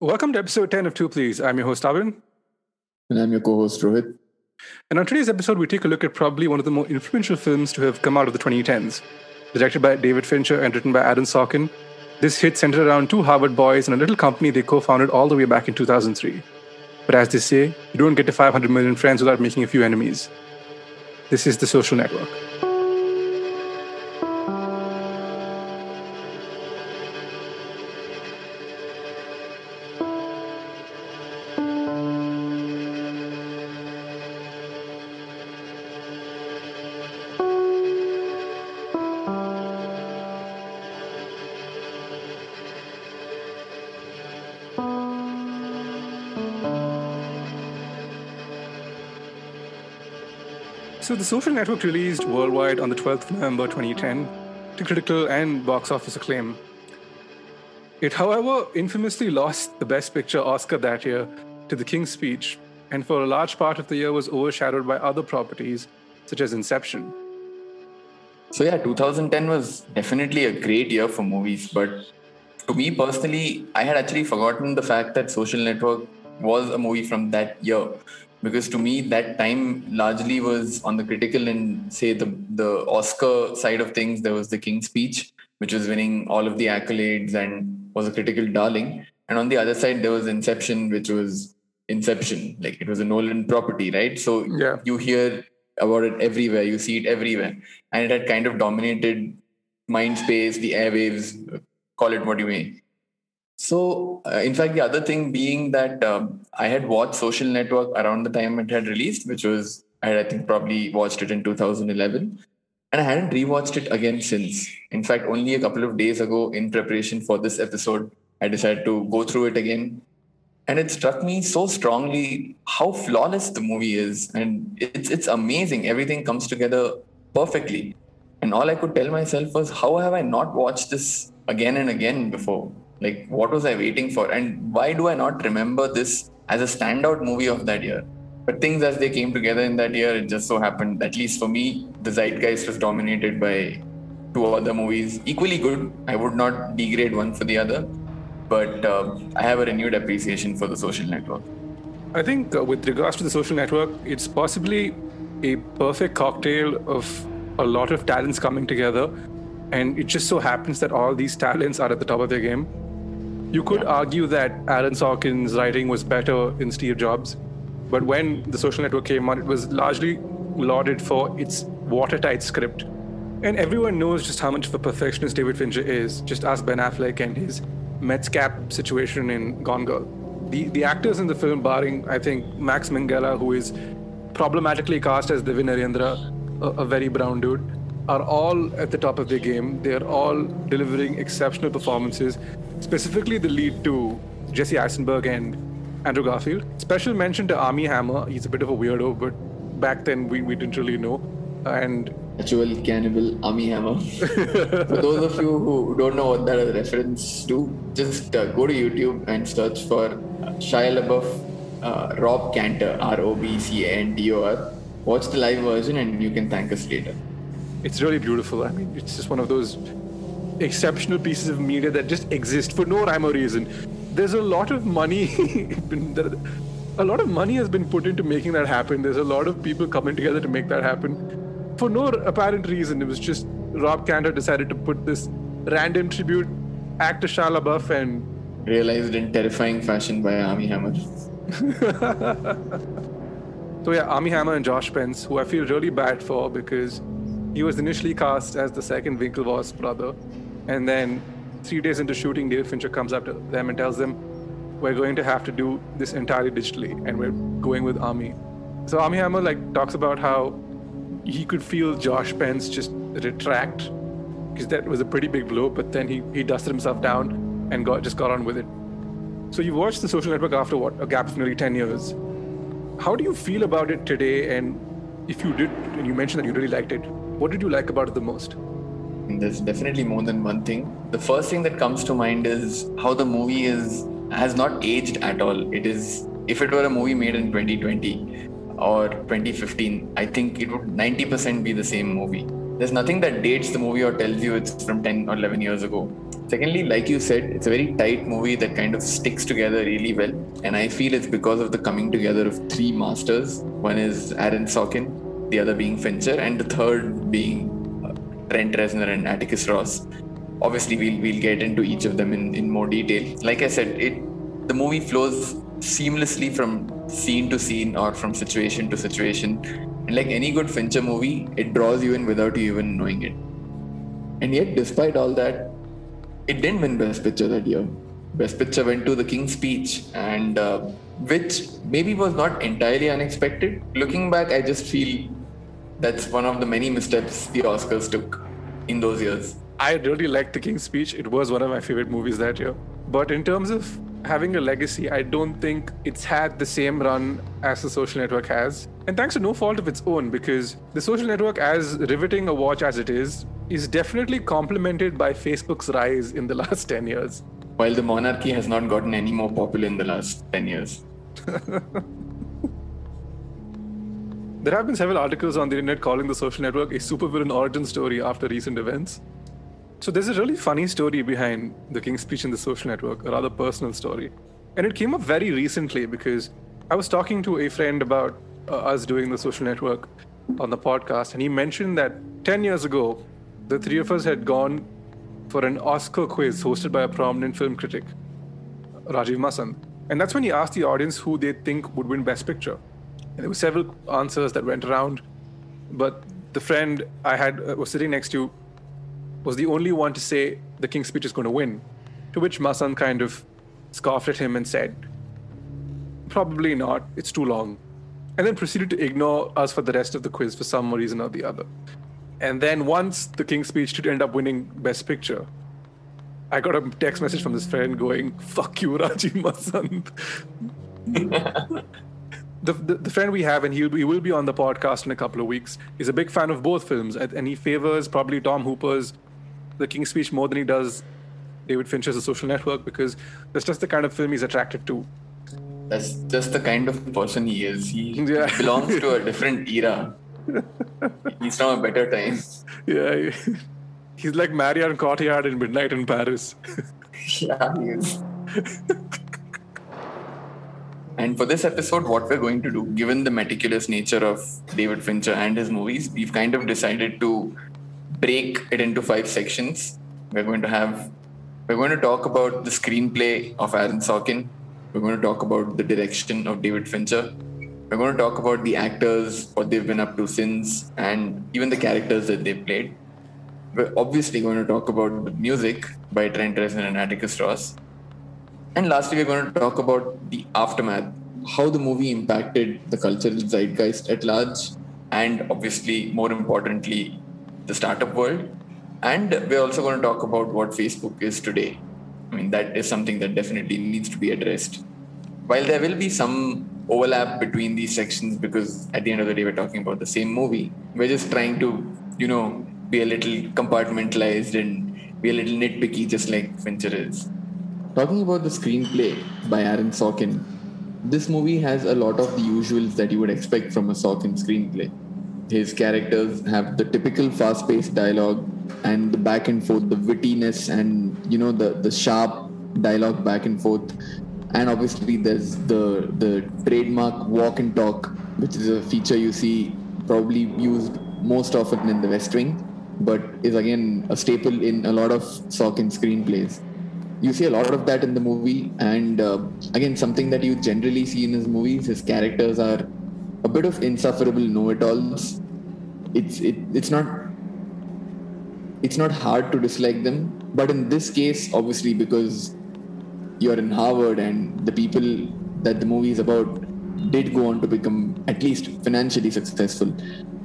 Welcome to episode 10 of Two Please. I'm your host, Arvin. And I'm your co-host, Rohit. And on today's episode, we take a look at probably one of the more influential films to have come out of the 2010s. Directed by David Fincher and written by Aaron Sorkin, this hit centered around two Harvard boys and a little company they co-founded all the way back in 2003. But as they say, you don't get to 500 million friends without making a few enemies. This is The Social Network. So The Social Network released worldwide on the 12th of November 2010 to critical and box office acclaim. It, however, infamously lost the Best Picture Oscar that year to The King's Speech, and for a large part of the year was overshadowed by other properties such as Inception. So yeah, 2010 was definitely a great year for movies, but to me personally, I had actually forgotten the fact that Social Network was a movie from that year. Because to me, that time largely was on the critical and, say, the Oscar side of things. There was The King's Speech, which was winning all of the accolades and was a critical darling. And on the other side, there was Inception, which was Inception. Like, it was a Nolan property, right? So yeah, you hear about it everywhere. You see it everywhere. And it had kind of dominated mind space, the airwaves, call it what you may. So, in fact, the other thing being that I had watched Social Network around the time it had released, which was, I think, probably watched it in 2011. And I hadn't rewatched it again since. In fact, only a couple of days ago, in preparation for this episode, I decided to go through it again. And it struck me so strongly how flawless the movie is. And it's amazing. Everything comes together perfectly. And all I could tell myself was, how have I not watched this again and again before? Like, what was I waiting for? And why do I not remember this as a standout movie of that year? But things as they came together in that year, it just so happened, at least for me, the zeitgeist was dominated by two other movies, equally good. I would not degrade one for the other, but I have a renewed appreciation for The Social Network. I think with regards to The Social Network, it's possibly a perfect cocktail of a lot of talents coming together. And it just so happens that all these talents are at the top of their game. You could argue that Aaron Sorkin's writing was better in Steve Jobs, but when The Social Network came out, it was largely lauded for its watertight script. And everyone knows just how much of a perfectionist David Fincher is. Just ask Ben Affleck and his Mets cap situation in Gone Girl. The actors in the film, barring, I think, Max Minghella, who is problematically cast as Divya Narendra, a very brown dude, are all at the top of their game. They're all delivering exceptional performances, specifically the lead two, Jesse Eisenberg and Andrew Garfield. Special mention to Armie Hammer. He's a bit of a weirdo, but back then we didn't really know. And actual cannibal Armie Hammer. For those of you who don't know what that is a reference to, just go to YouTube and search for Shia LaBeouf, Rob Cantor, ROBCANTOR. Watch the live version and you can thank us later. It's really beautiful. I mean, it's just one of those exceptional pieces of media that just exist for no rhyme or reason. There's a lot of money. A lot of money has been put into making that happen. There's a lot of people coming together to make that happen for no apparent reason. It was just Rob Cantor decided to put this random tribute act to Shia LaBeouf and... realized in terrifying fashion by Armie Hammer. So yeah, Armie Hammer and Josh Pence, who I feel really bad for because... he was initially cast as the second Winklevoss brother, and then 3 days into shooting, David Fincher comes up to them and tells them, we're going to have to do this entirely digitally, and we're going with Armie. So Armie Hammer talks about how he could feel Josh Pence just retract, because that was a pretty big blow, but then he dusted himself down and got on with it. So you watched The Social Network after what, a gap of nearly 10 years. How do you feel about it today? And if you did, and you mentioned that you really liked it, what did you like about it the most? There's definitely more than one thing. The first thing that comes to mind is how the movie has not aged at all. It is, if it were a movie made in 2020 or 2015, I think it would 90% be the same movie. There's nothing that dates the movie or tells you it's from 10 or 11 years ago. Secondly, like you said, it's a very tight movie that kind of sticks together really well. And I feel it's because of the coming together of three masters. One is Aaron Sorkin, the other being Fincher, and the third being Trent Reznor and Atticus Ross. Obviously, we'll get into each of them in more detail. Like I said, the movie flows seamlessly from scene to scene or from situation to situation. And like any good Fincher movie, it draws you in without you even knowing it. And yet, despite all that, it didn't win Best Picture that year. Best Picture went to The King's Speech, and which maybe was not entirely unexpected. Looking back, I just feel that's one of the many missteps the Oscars took in those years. I really liked The King's Speech. It was one of my favorite movies that year. But in terms of having a legacy, I don't think it's had the same run as The Social Network has. And thanks to no fault of its own, because The Social Network, as riveting a watch as it is definitely complemented by Facebook's rise in the last 10 years. While the monarchy has not gotten any more popular in the last 10 years. There have been several articles on the internet calling The Social Network a supervillain origin story after recent events. So there's a really funny story behind The King's Speech and The Social Network, a rather personal story. And it came up very recently because I was talking to a friend about us doing The Social Network on the podcast, and he mentioned that 10 years ago, the three of us had gone for an Oscar quiz hosted by a prominent film critic, Rajeev Masand. And that's when he asked the audience who they think would win Best Picture. And there were several answers that went around, but the friend I had was sitting next to was the only one to say The King's Speech is going to win, to which Masand kind of scoffed at him and said, probably not, it's too long. And then proceeded to ignore us for the rest of the quiz for some reason or the other. And then once The King's Speech did end up winning Best Picture, I got a text message from this friend going, fuck you, Rajeev Masand. The friend we have, and he will be on the podcast in a couple of weeks, is a big fan of both films. And he favors probably Tom Hooper's The King's Speech more than he does David Fincher's The Social Network, because that's just the kind of film he's attracted to. That's just the kind of person he is. He belongs to a different era. He's now a better time. Yeah, he's like Marion Cotillard in Midnight in Paris. Yeah, he is. And for this episode, what we're going to do, given the meticulous nature of David Fincher and his movies, we've kind of decided to break it into 5 sections. We're going to talk about the screenplay of Aaron Sorkin. We're going to talk about the direction of David Fincher. We're going to talk about the actors, what they've been up to since, and even the characters that they've played. We're obviously going to talk about the music by Trent Reznor and Atticus Ross. And lastly, we're going to talk about the aftermath, how the movie impacted the cultural zeitgeist at large, and obviously, more importantly, the startup world. And we're also going to talk about what Facebook is today. I mean, that is something that definitely needs to be addressed. While there will be some overlap between these sections, because at the end of the day, we're talking about the same movie. We're just trying to, be a little compartmentalized and be a little nitpicky, just like Fincher is. Talking about the screenplay by Aaron Sorkin, this movie has a lot of the usuals that you would expect from a Sorkin screenplay. His characters have the typical fast-paced dialogue and the back and forth, the wittiness and, the sharp dialogue back and forth. And obviously there's the trademark walk and talk, which is a feature you see probably used most often in the West Wing, but is again a staple in a lot of Sorkin screenplays. You see a lot of that in the movie, and again, something that you generally see in his movies, his characters are a bit of insufferable know-it-alls. It's not hard to dislike them, but in this case, obviously, because you're in Harvard and the people that the movie is about did go on to become at least financially successful.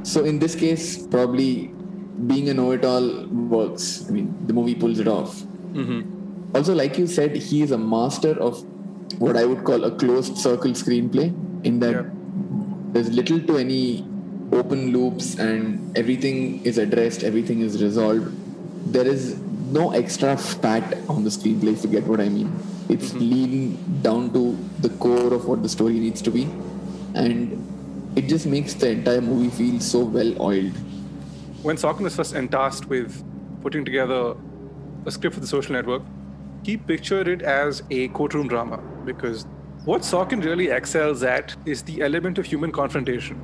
So in this case, probably being a know-it-all works. I mean, the movie pulls it off. Mm-hmm. Also, like you said, he is a master of what I would call a closed circle screenplay, in that there's little to any open loops and everything is addressed, everything is resolved. There is no extra fat on the screenplay, if you get what I mean. It's lean down to the core of what the story needs to be. And it just makes the entire movie feel so well-oiled. When Sorkin was first entasked with putting together a script for The Social Network, he pictured it as a courtroom drama, because what Sorkin really excels at is the element of human confrontation.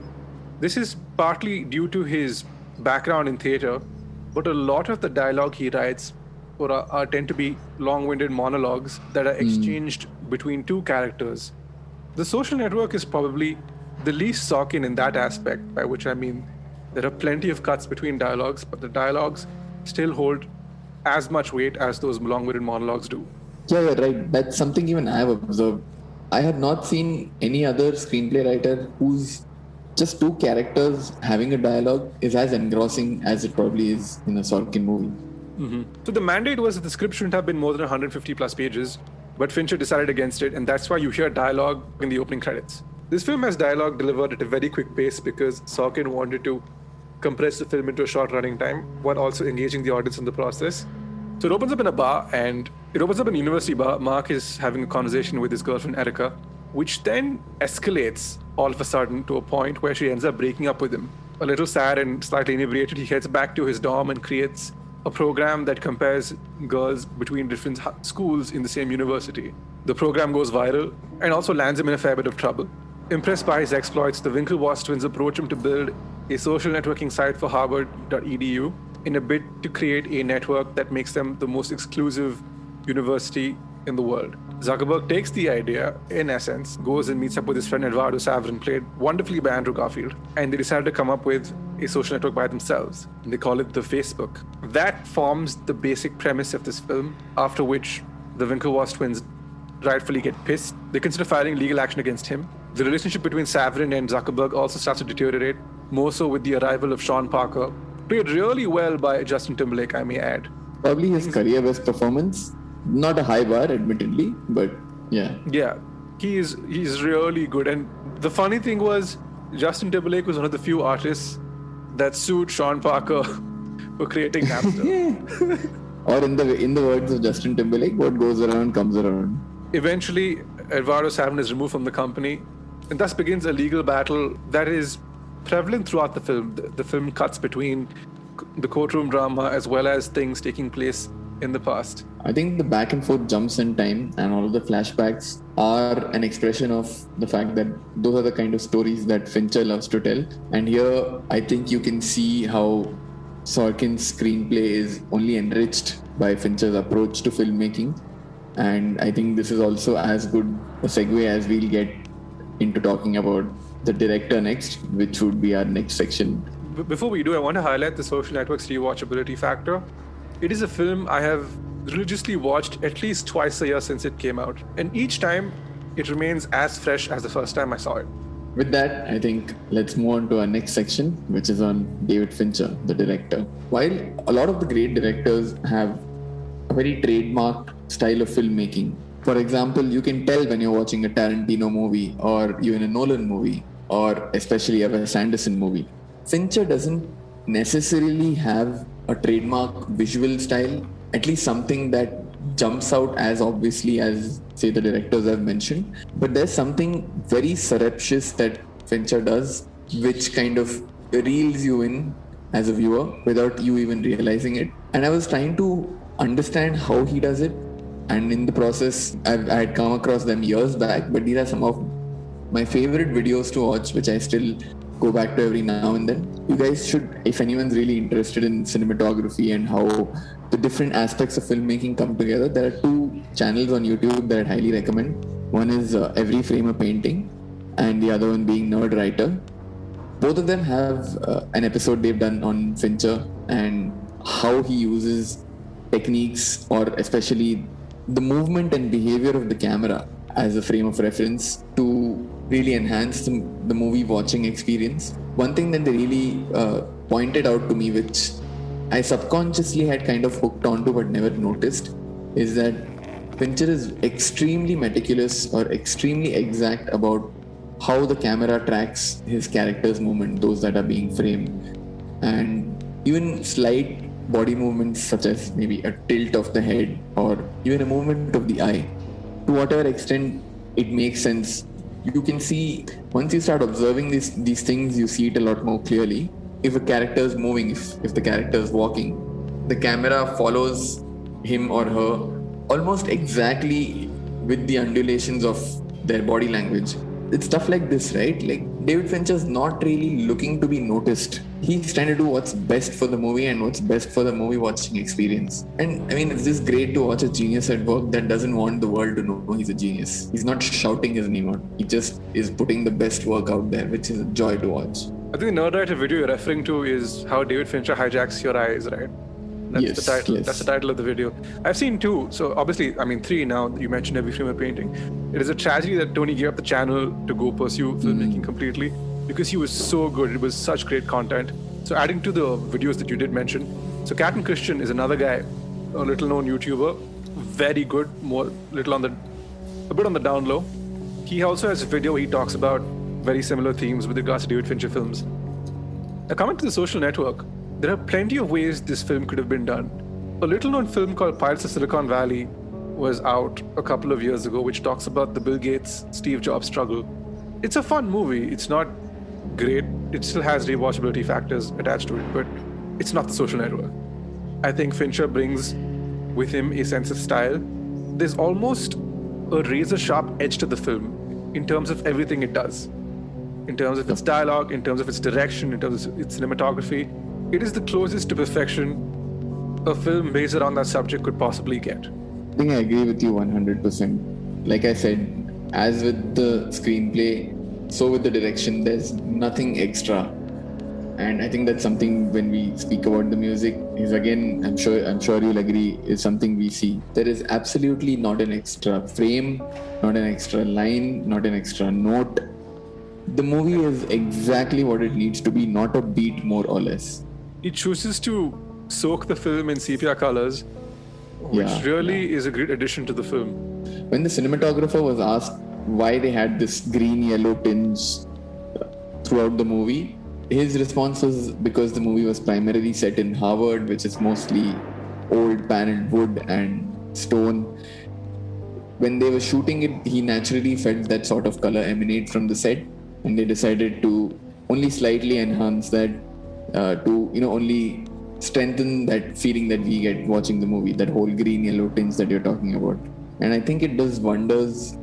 This is partly due to his background in theater, but a lot of the dialogue he writes tend to be long-winded monologues that are exchanged between two characters. The Social Network is probably the least Sorkin in that aspect, by which I mean there are plenty of cuts between dialogues, but the dialogues still hold as much weight as those long-winded monologues do. Yeah, you're right. That's something even I have observed. I have not seen any other screenplay writer who's just two characters having a dialogue is as engrossing as it probably is in a Sorkin movie. Mm-hmm. So the mandate was that the script shouldn't have been more than 150 plus pages, but Fincher decided against it, and that's why you hear dialogue in the opening credits. This film has dialogue delivered at a very quick pace because Sorkin wanted to compress the film into a short running time while also engaging the audience in the process. So it opens up in a bar, and it opens up in a university bar. Mark is having a conversation with his girlfriend Erica, which then escalates all of a sudden to a point where she ends up breaking up with him. A little sad and slightly inebriated, he heads back to his dorm and creates a program that compares girls between different schools in the same university. The program goes viral and also lands him in a fair bit of trouble. Impressed by his exploits, the Winklevoss twins approach him to build a social networking site for harvard.edu in a bid to create a network that makes them the most exclusive university in the world. Zuckerberg takes the idea, in essence, goes and meets up with his friend Eduardo Saverin, played wonderfully by Andrew Garfield, and they decided to come up with a social network by themselves. They call it the Facebook. That forms the basic premise of this film, after which the Winklevoss twins rightfully get pissed. They consider filing legal action against him. The relationship between Saverin and Zuckerberg also starts to deteriorate, more so with the arrival of Sean Parker, played really well by Justin Timberlake, I may add. Probably his career-best performance. Not a high bar, admittedly, but yeah. Yeah, he's really good. And the funny thing was, Justin Timberlake was one of the few artists that sued Sean Parker for creating Napster. Or in the words of Justin Timberlake, what goes around comes around. Eventually, Eduardo Saverin is removed from the company, and thus begins a legal battle that is prevalent throughout the film. The film cuts between the courtroom drama as well as things taking place in the past. I think the back and forth jumps in time and all of the flashbacks are an expression of the fact that those are the kind of stories that Fincher loves to tell. And here, I think you can see how Sorkin's screenplay is only enriched by Fincher's approach to filmmaking. And I think this is also as good a segue as we'll get into talking about the director next, which would be our next section. Before we do, I want to highlight the Social Network's rewatchability factor. It is a film I have religiously watched at least twice a year since it came out. And each time, it remains as fresh as the first time I saw it. With that, I think let's move on to our next section, which is on David Fincher, the director. While a lot of the great directors have a very trademarked style of filmmaking, for example, you can tell when you're watching a Tarantino movie or even a Nolan movie, or especially a Wes Anderson movie. Fincher doesn't necessarily have a trademark visual style, at least something that jumps out as obviously as, say, the directors I've mentioned. But there's something very surreptitious that Fincher does, which kind of reels you in as a viewer without you even realizing it. And I was trying to understand how he does it. And in the process, I had come across them years back, but these are some of my favorite videos to watch, which I still go back to every now and then. You guys should, if anyone's really interested in cinematography and how the different aspects of filmmaking come together, there are two channels on YouTube that I highly recommend. One is Every Frame a Painting, and the other one being Nerd Writer. Both of them have an episode they've done on Fincher and how he uses techniques, or especially the movement and behavior of the camera as a frame of reference, to really enhance the movie watching experience. One thing that they really pointed out to me, which I subconsciously had kind of hooked onto but never noticed, is that Fincher is extremely meticulous or extremely exact about how the camera tracks his character's movement, those that are being framed. And even slight body movements, such as maybe a tilt of the head or even a movement of the eye, to whatever extent it makes sense. You can see, once you start observing these things, you see it a lot more clearly. If a character is moving, if the character is walking, the camera follows him or her almost exactly with the undulations of their body language. It's stuff like this, right? Like, David Fincher's not really looking to be noticed. He's trying to do what's best for the movie and what's best for the movie watching experience. And I mean, it's just great to watch a genius at work that doesn't want the world to know he's a genius. He's not shouting his name out. He just is putting the best work out there, which is a joy to watch. I think the Nerdwriter video you're referring to is how David Fincher hijacks your eyes, right? That's the title. That's the title of the video. I've seen two. So obviously, I mean, three now. You mentioned Every Frame of Painting. It is a tragedy that Tony gave up the channel to go pursue filmmaking completely, because he was so good. It was such great content. So adding to the videos that you did mention, so Captain Christian is another guy, a little known YouTuber, very good, a bit on the down low. He also has a video where he talks about very similar themes with regards to David Fincher films. Now coming to The Social Network, there are plenty of ways this film could have been done. A little-known film called Pirates of Silicon Valley was out a couple of years ago, which talks about the Bill Gates, Steve Jobs struggle. It's a fun movie. It's not great. It still has rewatchability factors attached to it, but it's not The Social Network. I think Fincher brings with him a sense of style. There's almost a razor-sharp edge to the film in terms of everything it does, in terms of its dialogue, in terms of its direction, in terms of its cinematography. It is the closest to perfection a film based around that subject could possibly get. I think I agree with you 100%. Like I said, as with the screenplay, so with the direction, there's nothing extra. And I think that's something when we speak about the music is, again, I'm sure you'll agree, is something we see. There is absolutely not an extra frame, not an extra line, not an extra note. The movie is exactly what it needs to be, not a beat more or less. It chooses to soak the film in sepia colors, which is a great addition to the film. When the cinematographer was asked why they had this green-yellow tinge throughout the movie, his response was because the movie was primarily set in Harvard, which is mostly old paneled wood and stone. When they were shooting it, he naturally felt that sort of color emanate from the set, and they decided to only slightly enhance that to only strengthen that feeling that we get watching the movie, that whole green-yellow tinge that you're talking about. And I think it does wonders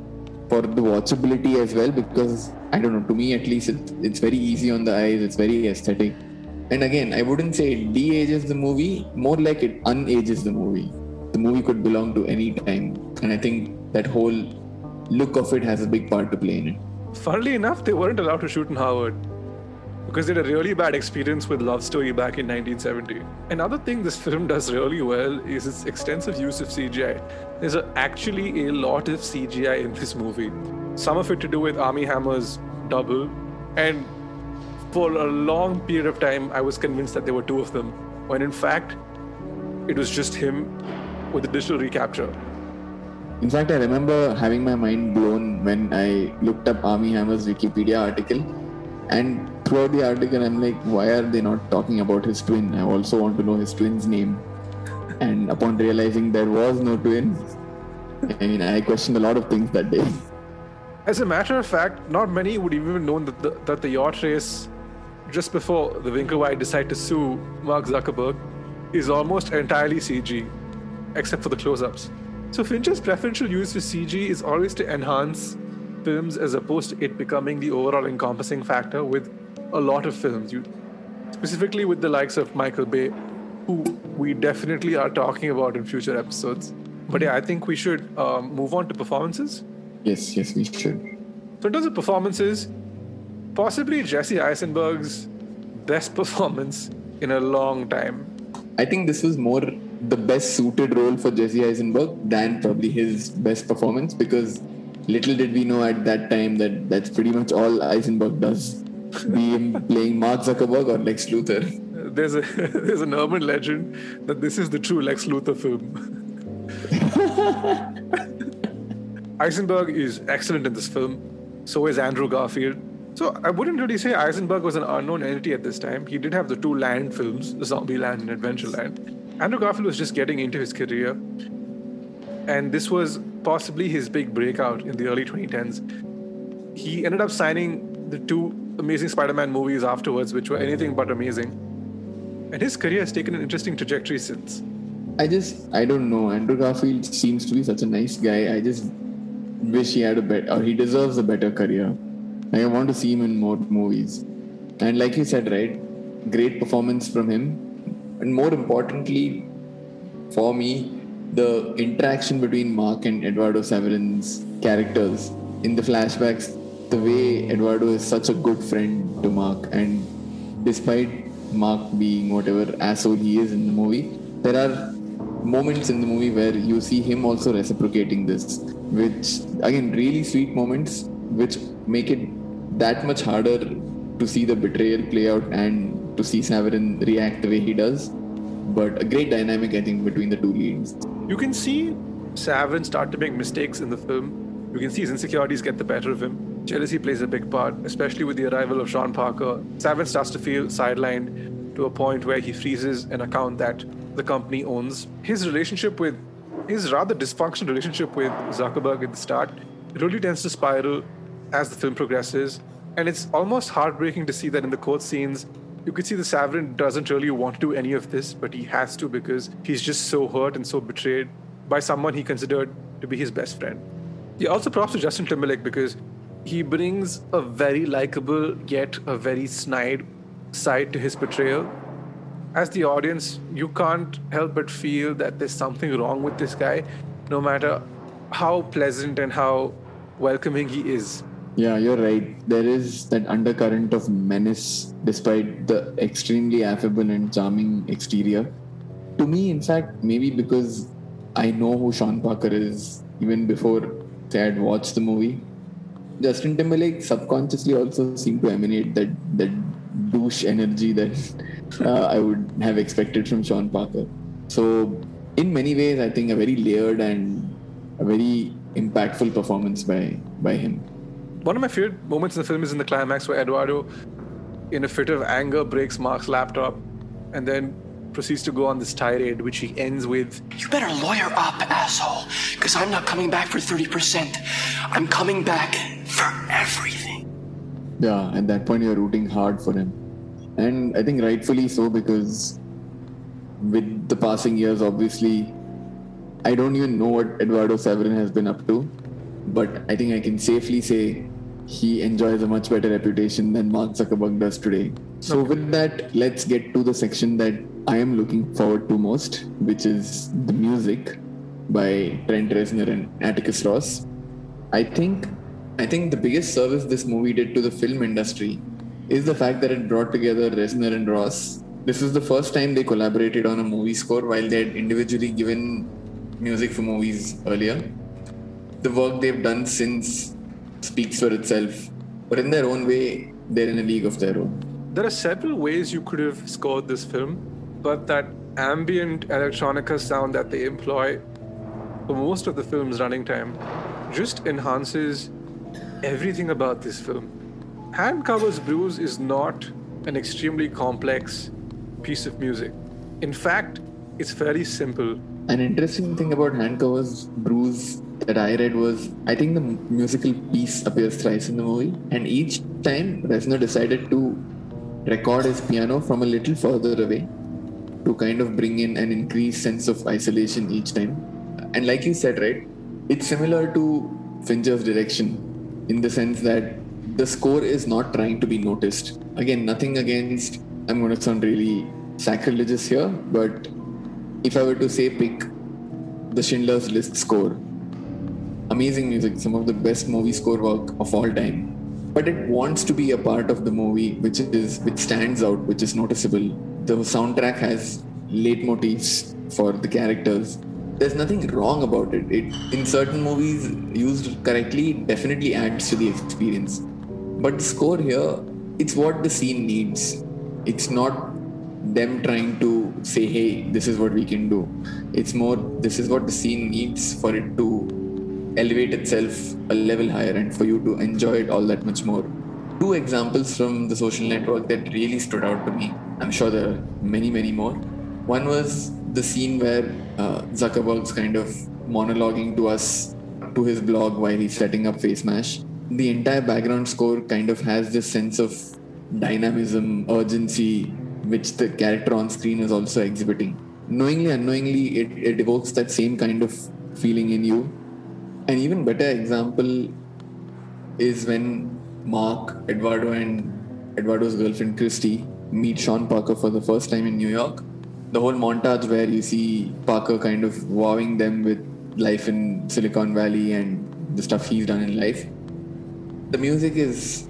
for the watchability as well, because, I don't know, to me at least, it's very easy on the eyes, it's very aesthetic. And again, I wouldn't say it de-ages the movie, more like it un-ages the movie. The movie could belong to any time, and I think that whole look of it has a big part to play in it. Funnily enough, they weren't allowed to shoot in Harvard because they had a really bad experience with Love Story back in 1970. Another thing this film does really well is its extensive use of CGI. There's actually a lot of CGI in this movie. Some of it to do with Armie Hammer's double. And for a long period of time, I was convinced that there were two of them, when in fact, it was just him with a digital recapture. In fact, I remember having my mind blown when I looked up Armie Hammer's Wikipedia article, and throughout the article I'm like, why are they not talking about his twin? I also want to know his twin's name. And upon realizing there was no twin, I mean, I questioned a lot of things that day. As a matter of fact, not many would even have known that the yacht race just before the Winklevoss decide to sue Mark Zuckerberg is almost entirely CG, except for the close-ups. So Fincher's preferential use for CG is always to enhance films as opposed to it becoming the overall encompassing factor with a lot of films. Specifically with the likes of Michael Bay, who we definitely are talking about in future episodes. But yeah, I think we should move on to performances. Yes, we should. So in terms of performances, possibly Jesse Eisenberg's best performance in a long time. I think this was more the best suited role for Jesse Eisenberg than probably his best performance, because little did we know at that time that that's pretty much all Eisenberg does, be him playing Mark Zuckerberg or Lex Luthor. There's an urban legend that this is the true Lex Luthor film. Eisenberg is excellent in this film. So is Andrew Garfield. So I wouldn't really say Eisenberg was an unknown entity at this time. He did have the two Land films, the Zombieland and Adventureland. Andrew Garfield was just getting into his career, and this was possibly his big breakout in the early 2010s. He ended up signing the two Amazing Spider-Man movies afterwards, which were anything but amazing. And his career has taken an interesting trajectory since. I don't know. Andrew Garfield seems to be such a nice guy. I just wish he had he deserves a better career. Like, I want to see him in more movies. And like you said, right, great performance from him. And more importantly, for me, the interaction between Mark and Eduardo Saverin's characters in the flashbacks, the way Eduardo is such a good friend to Mark, and despite Mark being whatever asshole he is in the movie, there are moments in the movie where you see him also reciprocating this, which again, really sweet moments, which make it that much harder to see the betrayal play out and to see Saverin react the way he does. But a great dynamic, I think, between the two leads. You can see Saverin start to make mistakes in the film. You can see his insecurities get the better of him. Jealousy plays a big part, especially with the arrival of Sean Parker. Saverin starts to feel sidelined to a point where he freezes an account that the company owns. His rather dysfunctional relationship with Zuckerberg at the start, it really tends to spiral as the film progresses. And it's almost heartbreaking to see that in the court scenes, you could see the Saverin doesn't really want to do any of this, but he has to because he's just so hurt and so betrayed by someone he considered to be his best friend. Yeah, also props to Justin Timberlake because he brings a very likable yet a very snide side to his portrayal. As the audience, you can't help but feel that there's something wrong with this guy, no matter how pleasant and how welcoming he is. Yeah, you're right. There is that undercurrent of menace despite the extremely affable and charming exterior. To me, in fact, maybe because I know who Sean Parker is even before I had watched the movie, Justin Timberlake subconsciously also seemed to emanate that douche energy that I would have expected from Sean Parker. So in many ways, I think a very layered and a very impactful performance by him. One of my favorite moments in the film is in the climax where Eduardo, in a fit of anger, breaks Mark's laptop and then proceeds to go on this tirade, which he ends with, "You better lawyer up, asshole, because I'm not coming back for 30%. I'm coming back for everything." Yeah, at that point, you're rooting hard for him. And I think rightfully so, because with the passing years, obviously, I don't even know what Eduardo Saverin has been up to, but I think I can safely say he enjoys a much better reputation than Mark Zuckerberg does today. So with that, let's get to the section that I am looking forward to most, which is the music by Trent Reznor and Atticus Ross. I think the biggest service this movie did to the film industry is the fact that it brought together Reznor and Ross. This is the first time they collaborated on a movie score, while they had individually given music for movies earlier. The work they've done since speaks for itself, but in their own way, they're in a league of their own. There are several ways you could have scored this film, but that ambient electronica sound that they employ for most of the film's running time just enhances everything about this film. Hand Covers Bruise is not an extremely complex piece of music. In fact, it's fairly simple. An interesting thing about Hand Covers Bruise that I read was, I think the musical piece appears thrice in the movie, and each time Reznor decided to record his piano from a little further away to kind of bring in an increased sense of isolation each time. And like you said, right, it's similar to Fincher's direction in the sense that the score is not trying to be noticed. Again, nothing against, I'm going to sound really sacrilegious here, but if I were to say pick the Schindler's List score, amazing music, some of the best movie score work of all time, but it wants to be a part of the movie which stands out, which is noticeable. The soundtrack has leitmotifs for the characters. There's nothing wrong about it. It, in certain movies, used correctly, definitely adds to the experience. But the score here, it's what the scene needs. It's not them trying to say, hey, this is what we can do. It's more, this is what the scene needs for it to elevate itself a level higher and for you to enjoy it all that much more. Two examples from The Social Network that really stood out to me. I'm sure there are many, many more. One was the scene where Zuckerberg's kind of monologuing to us, to his blog while he's setting up Facemash. The entire background score kind of has this sense of dynamism, urgency, which the character on screen is also exhibiting. knowingly, unknowingly, it evokes that same kind of feeling in you. An even better example is when Mark, Eduardo, and Eduardo's girlfriend Christy meet Sean Parker for the first time in New York. The whole montage where you see Parker kind of wowing them with life in Silicon Valley and the stuff he's done in life. The music is,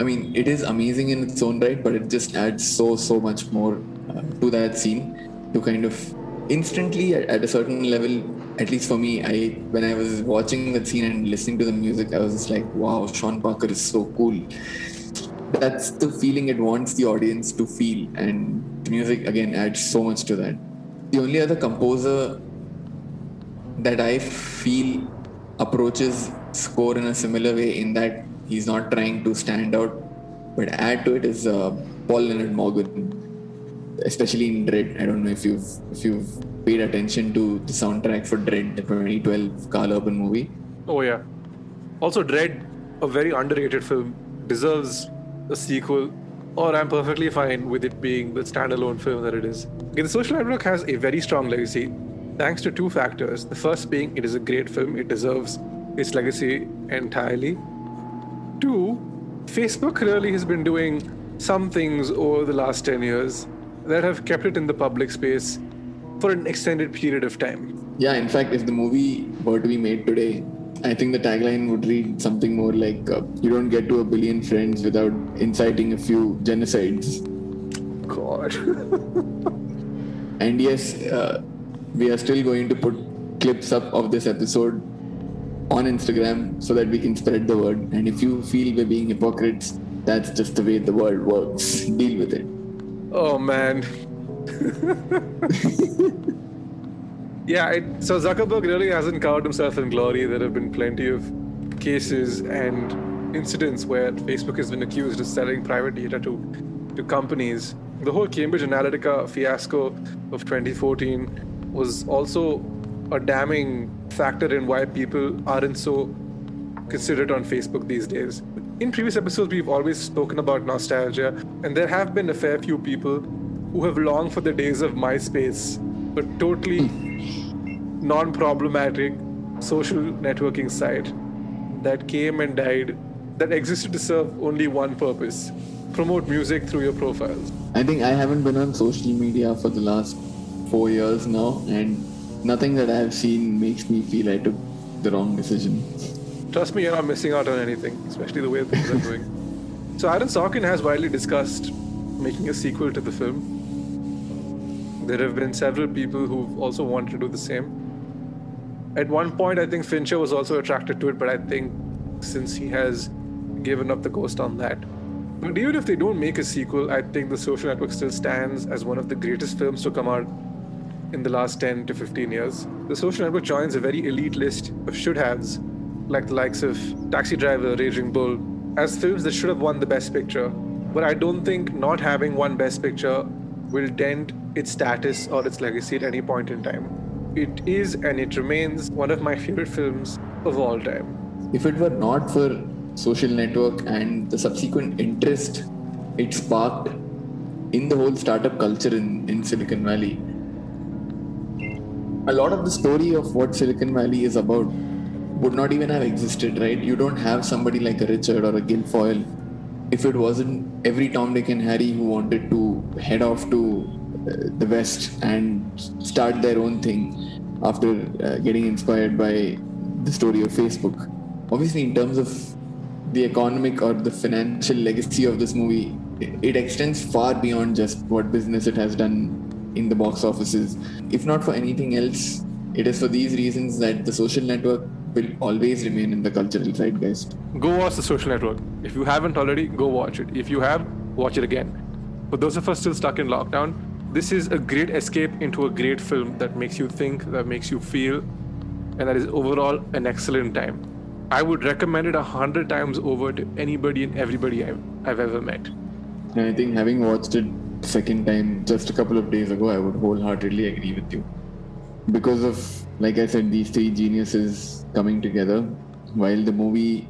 I mean, it is amazing in its own right, but it just adds so much more to that scene to kind of instantly at a certain level, at least for me, when I was watching that scene and listening to the music, I was just like, wow, Sean Parker is so cool. That's the feeling it wants the audience to feel, and the music again adds so much to that. The only other composer that I feel approaches score in a similar way, in that he's not trying to stand out but add to it, is Paul Leonard Morgan, especially in Dread. I don't know if you've paid attention to the soundtrack for Dread, the 2012 Karl Urban movie. Oh yeah. Also Dread, a very underrated film, deserves a sequel, or I'm perfectly fine with it being the standalone film that it is. Okay, The Social Network has a very strong legacy thanks to two factors. The first being it is a great film, it deserves its legacy entirely. Two, Facebook really has been doing some things over the last 10 years that have kept it in the public space for an extended period of time. Yeah, in fact, if the movie were to be made today, I think the tagline would read something more like, you don't get to a billion friends without inciting a few genocides. God. And yes, we are still going to put clips up of this episode on Instagram so that we can spread the word. And if you feel we're being hypocrites, that's just the way the world works. Deal with it. Oh, man. Yeah, so Zuckerberg really hasn't covered himself in glory. There have been plenty of cases and incidents where Facebook has been accused of selling private data to companies. The whole Cambridge Analytica fiasco of 2014 was also a damning factor in why people aren't so considerate on Facebook these days. In previous episodes, we've always spoken about nostalgia, and there have been a fair few people who have longed for the days of MySpace, but totally non-problematic social networking site that came and died, that existed to serve only one purpose: promote music through your profiles. I think I haven't been on social media for the last 4 years now, and nothing that I have seen makes me feel I took the wrong decision. Trust me, you're not missing out on anything, especially the way things are going. So Aaron Sorkin has widely discussed making a sequel to the film. There have been several people who've also wanted to do the same. At one point, I think Fincher was also attracted to it, but I think since he has given up the ghost on that. But even if they don't make a sequel, I think The Social Network still stands as one of the greatest films to come out in the last 10 to 15 years. The Social Network joins a very elite list of should-haves, like the likes of Taxi Driver, Raging Bull, as films that should have won the Best Picture. But I don't think not having won Best Picture will dent its status or its legacy at any point in time. It is and it remains one of my favorite films of all time. If it were not for Social Network and the subsequent interest it sparked in the whole startup culture in Silicon Valley, a lot of the story of what Silicon Valley is about would not even have existed, right? You don't have somebody like a Richard or a Guilfoyle if it wasn't every Tom, Dick and Harry who wanted to head off to the West and start their own thing after getting inspired by the story of Facebook. Obviously, in terms of the economic or the financial legacy of this movie, it extends far beyond just what business it has done in the box offices. If not for anything else, it is for these reasons that The Social Network will always remain in the cultural zeitgeist. Go watch The Social Network. If you haven't already, go watch it. If you have, watch it again. For those of us still stuck in lockdown, this is a great escape into a great film that makes you think, that makes you feel, and that is overall an excellent time. I would recommend it 100 times over to anybody and everybody I've ever met. And I think having watched it second time just a couple of days ago, I would wholeheartedly agree with you. Because of, like I said, these three geniuses coming together, while the movie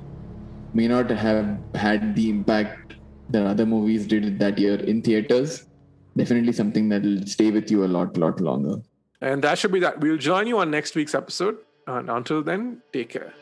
may not have had the impact that other movies did that year in theaters, definitely something that will stay with you a lot longer. And that should be that. We'll join you on next week's episode. And until then, take care.